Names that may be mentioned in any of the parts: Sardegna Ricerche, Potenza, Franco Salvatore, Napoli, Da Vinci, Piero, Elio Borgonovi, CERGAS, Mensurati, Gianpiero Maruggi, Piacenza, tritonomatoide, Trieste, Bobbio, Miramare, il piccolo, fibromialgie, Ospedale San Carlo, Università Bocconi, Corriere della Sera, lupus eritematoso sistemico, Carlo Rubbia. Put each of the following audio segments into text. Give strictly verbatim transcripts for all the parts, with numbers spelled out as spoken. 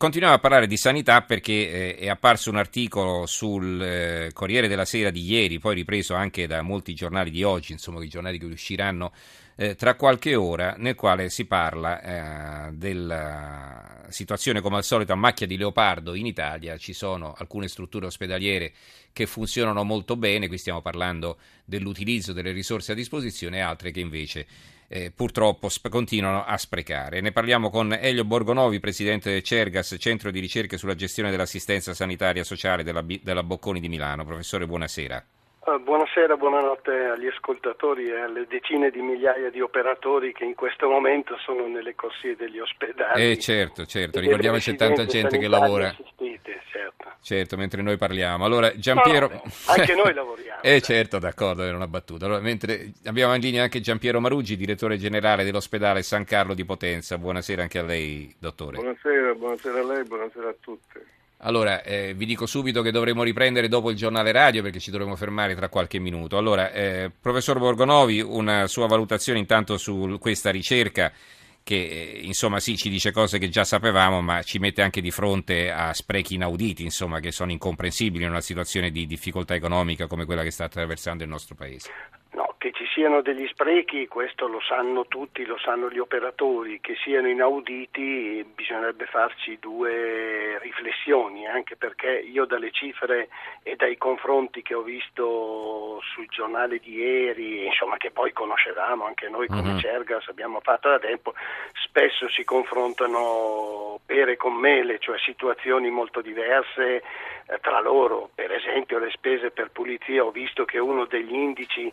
Continuiamo a parlare di sanità perché eh, è apparso un articolo sul eh, Corriere della Sera di ieri, poi ripreso anche da molti giornali di oggi, insomma i giornali che usciranno eh, tra qualche ora, nel quale si parla eh, della situazione come al solito a macchia di leopardo in Italia. Ci sono alcune strutture ospedaliere che funzionano molto bene, qui stiamo parlando dell'utilizzo delle risorse a disposizione, e altre che invece Eh, purtroppo sp- continuano a sprecare. Ne parliamo con Elio Borgonovi, presidente del CERGAS, Centro di Ricerche sulla Gestione dell'Assistenza Sanitaria Sociale della, B- della Bocconi di Milano. Professore, buonasera. Eh, buonasera, buonanotte agli ascoltatori e alle decine di migliaia di operatori che in questo momento sono nelle corsie degli ospedali. Eh, certo, certo, ricordiamoci tanta gente che lavora. Assistite, certo. certo, mentre noi parliamo. Allora, Gianpiero... No, anche noi lavoriamo. eh, certo, d'accordo, era una battuta. Allora, mentre abbiamo in linea anche Gianpiero Maruggi, direttore generale dell'Ospedale San Carlo di Potenza. Buonasera anche a lei, dottore. Buonasera, buonasera a lei, buonasera a tutti. Allora, eh, vi dico subito che dovremo riprendere dopo il giornale radio perché ci dovremo fermare tra qualche minuto. Allora, eh, professor Borgonovi, una sua valutazione intanto su questa ricerca che, eh, insomma, sì, ci dice cose che già sapevamo, ma ci mette anche di fronte a sprechi inauditi, insomma, che sono incomprensibili in una situazione di difficoltà economica come quella che sta attraversando il nostro Paese. No, che ci siano degli sprechi, questo lo sanno tutti, lo sanno gli operatori, che siano inauditi bisognerebbe farci due riflessioni, anche perché io dalle cifre e dai confronti che ho visto sul giornale di ieri, insomma che poi conoscevamo anche noi come CERGAS, abbiamo fatto da tempo, spesso si confrontano pere con mele, cioè situazioni molto diverse eh, tra loro. Per esempio le spese per pulizia, ho visto che uno degli indici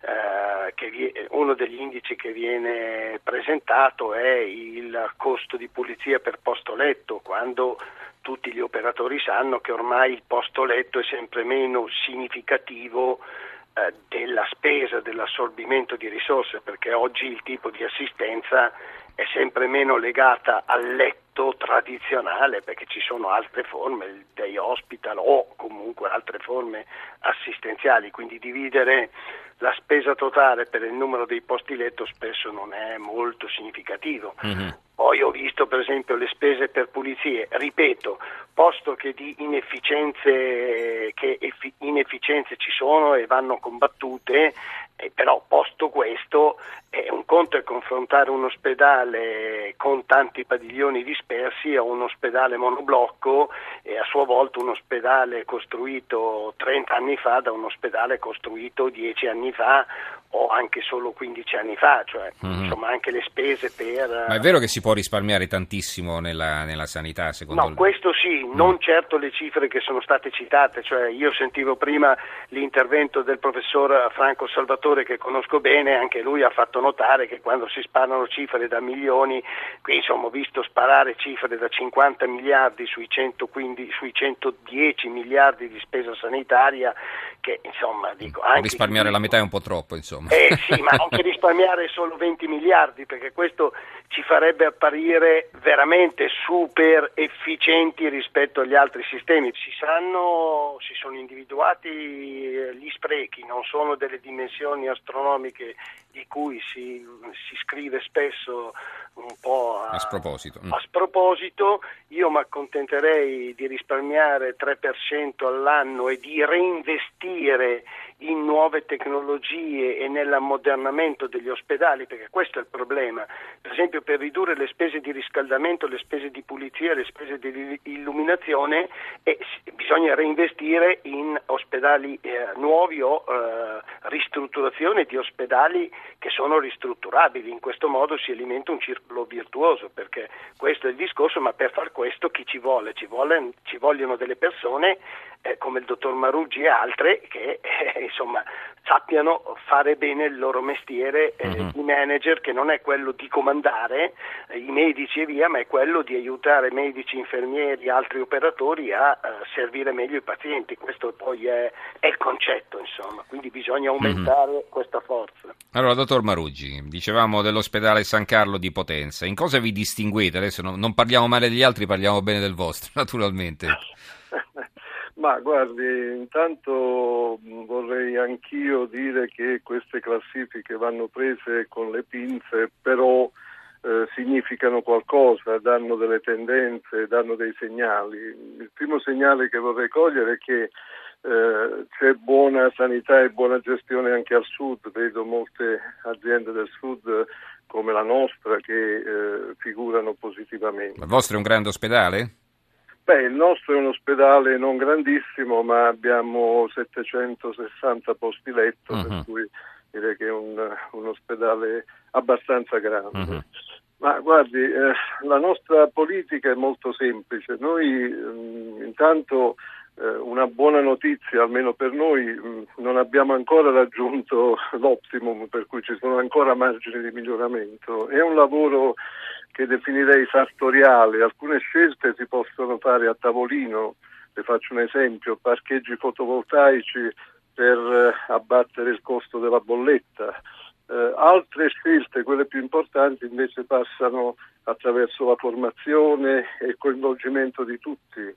Uh, che vi- uno degli indici che viene presentato è il costo di pulizia per posto letto, quando tutti gli operatori sanno che ormai il posto letto è sempre meno significativo uh, della spesa, dell'assorbimento di risorse, perché oggi il tipo di assistenza è sempre meno legata al letto tradizionale, perché ci sono altre forme, il day hospital o comunque altre forme assistenziali, quindi dividere la spesa totale per il numero dei posti letto spesso non è molto significativo. Mm-hmm. Poi ho visto per esempio le spese per pulizie, ripeto, posto che di inefficienze, che effi- inefficienze ci sono e vanno combattute, eh, però posto questo è un conto è confrontare un ospedale con tanti padiglioni dispersi a un ospedale monoblocco e a sua volta un ospedale costruito trenta anni fa da un ospedale costruito dieci anni fa o anche solo quindici anni fa, cioè mm-hmm. insomma anche le spese per... Ma è vero che si può risparmiare tantissimo nella, nella sanità, secondo me? No, questo sì, mm. non certo le cifre che sono state citate, cioè io sentivo prima l'intervento del professor Franco Salvatore che conosco bene, anche lui ha fatto notare che quando si sparano cifre da milioni, qui insomma ho visto sparare cifre da cinquanta miliardi sui, centoquindici, sui centodieci miliardi di spesa sanitaria, che insomma dico... Anche risparmiare la metà è un po' troppo, insomma. Eh sì, ma anche risparmiare solo venti miliardi, perché questo ci farebbe apparire veramente super efficienti rispetto agli altri sistemi. Si sanno, si sono individuati gli sprechi, non sono delle dimensioni astronomiche di cui si, si scrive spesso un po' a, a sproposito. Mm. A sproposito, io mi accontenterei di risparmiare tre per cento all'anno e di reinvestire in nuove tecnologie e nell'ammodernamento degli ospedali, perché questo è il problema. Per esempio, per ridurre le spese di riscaldamento, le spese di pulizia, le spese di illuminazione, eh, bisogna reinvestire in ospedali eh, nuovi o eh, ristrutturazione di ospedali che sono ristrutturabili. In questo modo si alimenta un circolo virtuoso, perché questo è il discorso, ma per far questo chi ci vuole? Ci, vuole, ci vogliono delle persone eh, come il dottor Maruggi e altre che eh, insomma sappiano fare bene il loro mestiere eh, mm-hmm. di manager, che non è quello di comandare eh, i medici e via, ma è quello di aiutare medici, infermieri, altri operatori a eh, servire meglio i pazienti. Questo poi è, è il concetto, insomma, quindi bisogna aumentare mm-hmm. questa forza. Allora, dottor Maruggi, dicevamo dell'ospedale San Carlo di Potenza, in cosa vi distinguete? Adesso non, non parliamo male degli altri, parliamo bene del vostro, naturalmente. Ma guardi, intanto vorrei anch'io dire che queste classifiche vanno prese con le pinze, però eh, significano qualcosa, danno delle tendenze, danno dei segnali. Il primo segnale che vorrei cogliere è che eh, c'è buona sanità e buona gestione anche al sud. Vedo molte aziende del sud come la nostra che eh, figurano positivamente. Il vostro è un grande ospedale? Beh, il nostro è un ospedale non grandissimo, ma abbiamo settecentosessanta posti letto, uh-huh. per cui direi che è un, un ospedale abbastanza grande. Uh-huh. Ma guardi, eh, la nostra politica è molto semplice. Noi mh, intanto eh, una buona notizia, almeno per noi, mh, non abbiamo ancora raggiunto l'optimum, per cui ci sono ancora margini di miglioramento. È un lavoro che definirei sartoriale. Alcune scelte si possono fare a tavolino, le faccio un esempio: parcheggi fotovoltaici per abbattere il costo della bolletta. Eh, altre scelte, quelle più importanti, invece passano attraverso la formazione e il coinvolgimento di tutti. Eh,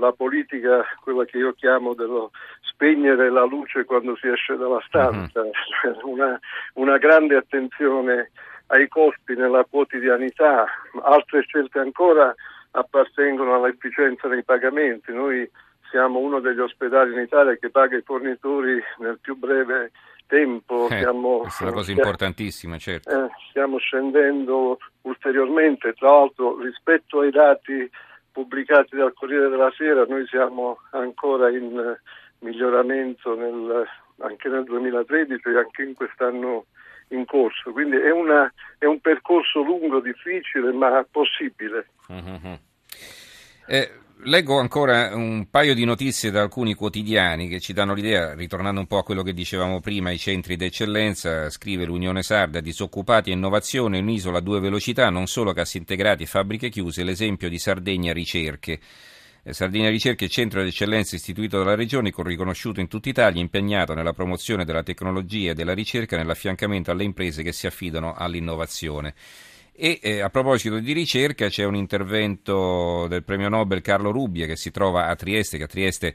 la politica, quella che io chiamo dello spegnere la luce quando si esce dalla stanza, mm-hmm. una, una grande attenzione ai costi nella quotidianità. Altre scelte ancora appartengono all'efficienza dei pagamenti. Noi siamo uno degli ospedali in Italia che paga i fornitori nel più breve tempo. Eh, siamo, questa è una cosa siamo, importantissima, certo. Eh, stiamo scendendo ulteriormente, tra l'altro rispetto ai dati pubblicati dal Corriere della Sera noi siamo ancora in miglioramento nel, anche nel duemilatredici e anche in quest'anno in corso, quindi è, una, è un percorso lungo, difficile, ma possibile. Uh-huh. Eh, leggo ancora un paio di notizie da alcuni quotidiani che ci danno l'idea, ritornando un po' a quello che dicevamo prima, i centri d'eccellenza. Scrive l'Unione Sarda: disoccupati e innovazione, un'isola a due velocità, non solo casi integrati e fabbriche chiuse, l'esempio di Sardegna Ricerche. Sardegna Ricerche, centro d'eccellenza istituito dalla Regione, con riconosciuto in tutta Italia, impegnato nella promozione della tecnologia e della ricerca, nell'affiancamento alle imprese che si affidano all'innovazione. E eh, a proposito di ricerca, c'è un intervento del premio Nobel Carlo Rubbia che si trova a Trieste, che a Trieste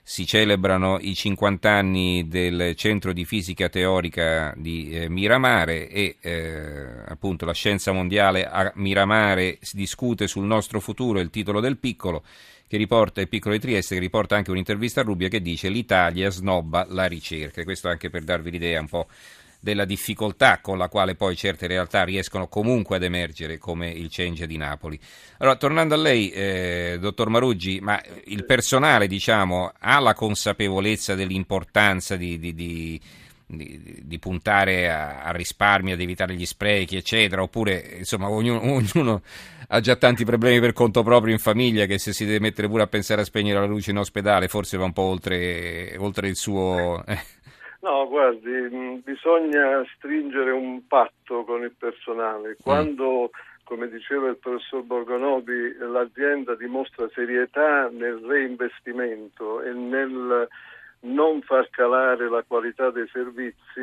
si celebrano i cinquanta anni del centro di fisica teorica di eh, Miramare e eh, appunto la scienza mondiale a Miramare discute sul nostro futuro, il titolo del piccolo. Che riporta il piccolo di Trieste, che riporta anche un'intervista a Rubbia che dice: l'Italia snobba la ricerca. E questo anche per darvi l'idea un po' della difficoltà con la quale poi certe realtà riescono comunque ad emergere, come il Cenge di Napoli. Allora, tornando a lei, eh, dottor Maruggi, ma il personale, diciamo, ha la consapevolezza dell'importanza di, di, di, di, di puntare al risparmio, ad evitare gli sprechi, eccetera, oppure insomma ognuno... ognuno ha già tanti problemi per conto proprio in famiglia che se si deve mettere pure a pensare a spegnere la luce in ospedale forse va un po' oltre, oltre il suo... No, guardi, bisogna stringere un patto con il personale. Quando, come diceva il professor Borgonovi, l'azienda dimostra serietà nel reinvestimento e nel non far calare la qualità dei servizi,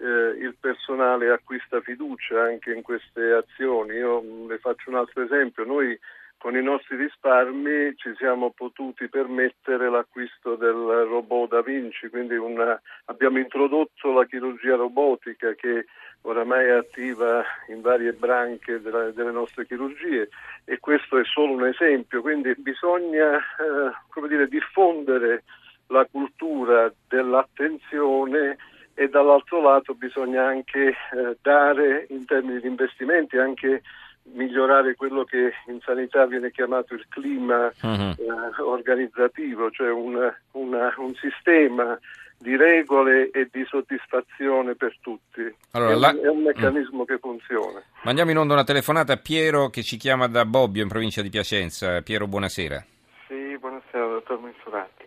eh, il personale acquista fiducia anche in queste azioni. Io le faccio un altro esempio: noi con i nostri risparmi ci siamo potuti permettere l'acquisto del robot Da Vinci, quindi una, abbiamo introdotto la chirurgia robotica che oramai è attiva in varie branche della, delle nostre chirurgie, e questo è solo un esempio. Quindi bisogna eh, come dire, diffondere la cultura dell'attenzione e dall'altro lato bisogna anche eh, dare in termini di investimenti, anche migliorare quello che in sanità viene chiamato il clima uh-huh. eh, organizzativo, cioè un, una, un sistema di regole e di soddisfazione per tutti. Allora, è, la... è un meccanismo mm. che funziona. Mandiamo in onda una telefonata a Piero che ci chiama da Bobbio in provincia di Piacenza. Piero, buonasera. Sì, buonasera dottor Mensurati.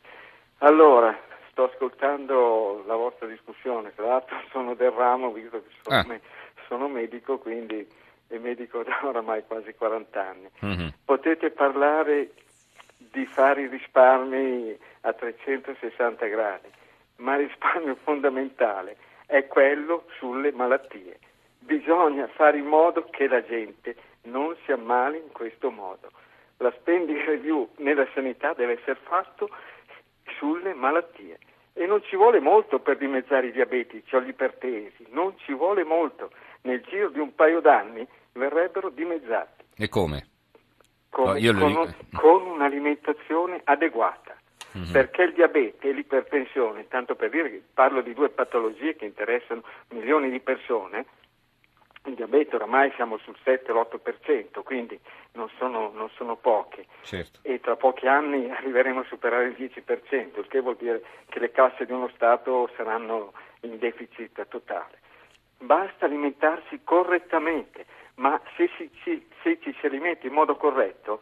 Allora, sto ascoltando la vostra discussione, tra l'altro sono del ramo, visto che sono, ah. me, sono medico, quindi è medico da oramai quasi quaranta anni. Mm-hmm. Potete parlare di fare i risparmi a trecentosessanta gradi, ma il risparmio fondamentale è quello sulle malattie. Bisogna fare in modo che la gente non si ammali in questo modo. La spending review nella sanità deve essere fatta sulle malattie, e non ci vuole molto per dimezzare i diabetici o gli ipertesi, non ci vuole molto, nel giro di un paio d'anni verrebbero dimezzati. E come? Come oh, io con, lo... con un'alimentazione adeguata. Mm-hmm. Perché il diabete e l'ipertensione, tanto per dire che parlo di due patologie che interessano milioni di persone, il diabete oramai siamo sul sette otto per cento, quindi non sono, non sono pochi. Certo. E tra pochi anni arriveremo a superare il dieci per cento, il che vuol dire che le casse di uno Stato saranno in deficit totale. Basta alimentarsi correttamente, ma se, si, si, se ci si alimenta in modo corretto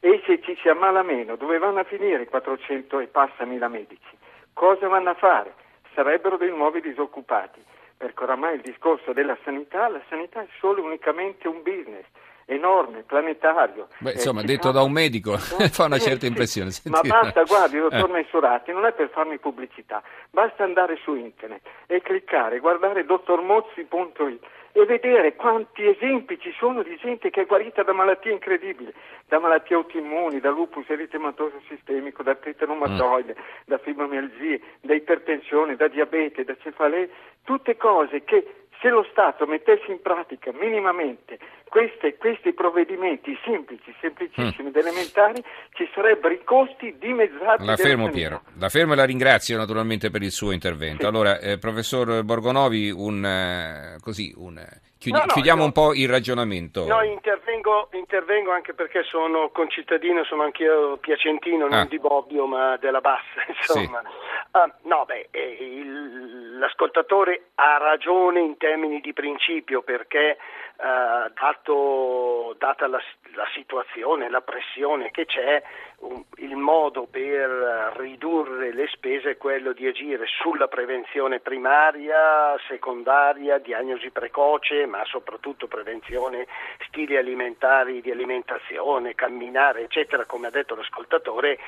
e se ci si ammala meno, dove vanno a finire i quattrocento e passa mila medici? Cosa vanno a fare? Sarebbero dei nuovi disoccupati, perché oramai il discorso della sanità, la sanità è solo unicamente un business enorme, planetario. Beh, insomma, eh, detto fa... da un medico fa una certa impressione. Sì, ma basta, guardi, dottor eh. Mensurati, non è per farmi pubblicità, basta andare su internet e cliccare, guardare dottormozzi punto it e vedere quanti esempi ci sono di gente che è guarita da malattie incredibili, da malattie autoimmuni, da lupus eritematoso sistemico, da tritonomatoide, mm. da fibromialgie, da ipertensione, da diabete, da cefalee, tutte cose che se lo Stato mettesse in pratica minimamente queste, questi provvedimenti semplici, semplicissimi mm. ed elementari, ci sarebbero i costi dimezzati. La fermo Piero, la fermo e la ringrazio naturalmente per il suo intervento. Sì. Allora, eh, professor Borgonovi, un, così, un, chiudi, no, no, chiudiamo no, un po' il ragionamento. No, intervengo, intervengo anche perche sono concittadino, sono anch'io piacentino, non ah. di Bobbio ma della Bassa, insomma. Sì. Uh, no, beh, il, l'ascoltatore ha ragione in termini di principio perché uh, dato, data la, la situazione, la pressione che c'è, um, il modo per ridurre le spese è quello di agire sulla prevenzione primaria, secondaria, diagnosi precoce, ma soprattutto prevenzione, stili alimentari, di alimentazione, camminare, eccetera, come ha detto l'ascoltatore.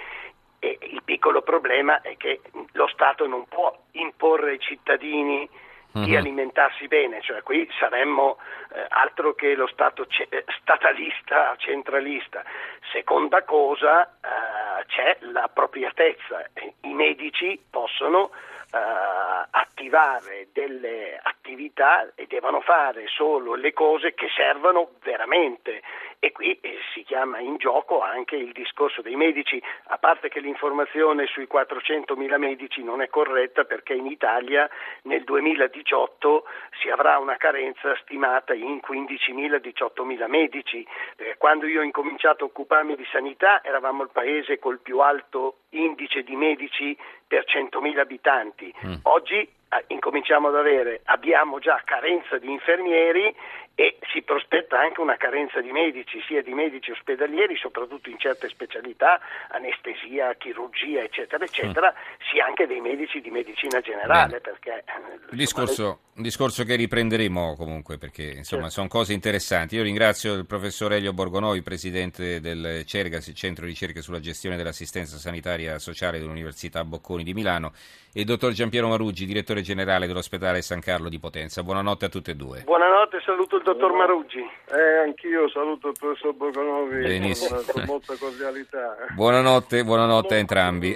E il piccolo problema è che lo Stato non può imporre ai cittadini uh-huh. di alimentarsi bene, cioè qui saremmo eh, altro che lo Stato ce- statalista, centralista. Seconda cosa, eh, c'è l'appropriatezza, i medici possono eh, attivare delle attività e devono fare solo le cose che servono veramente. E qui eh, si chiama in gioco anche il discorso dei medici, a parte che l'informazione sui quattrocentomila medici non è corretta perché in Italia nel duemiladiciotto si avrà una carenza stimata in quindicimila diciottomila medici. Eh, quando io ho incominciato a occuparmi di sanità eravamo il paese col più alto indice di medici per centomila abitanti, mm. oggi incominciamo ad avere, abbiamo già carenza di infermieri e si prospetta anche una carenza di medici, sia di medici ospedalieri, soprattutto in certe specialità, anestesia, chirurgia, eccetera, eccetera, mm. sia anche dei medici di medicina generale. Bene. Perché il discorso, un discorso che riprenderemo comunque, perché insomma certo. sono cose interessanti. Io ringrazio il professor Elio Borgonovi, presidente del CERGAS, il Centro di Ricerche sulla Gestione dell'Assistenza Sanitaria Sociale dell'Università Bocconi di Milano, e il dottor Gianpiero Maruggi, direttore generale dell'Ospedale San Carlo di Potenza. Buonanotte a tutte e due. Buonanotte, saluto il dottor Maruggi. Eh, anch'io saluto il professor Borgonovi con molta cordialità. Buonanotte, buonanotte a entrambi.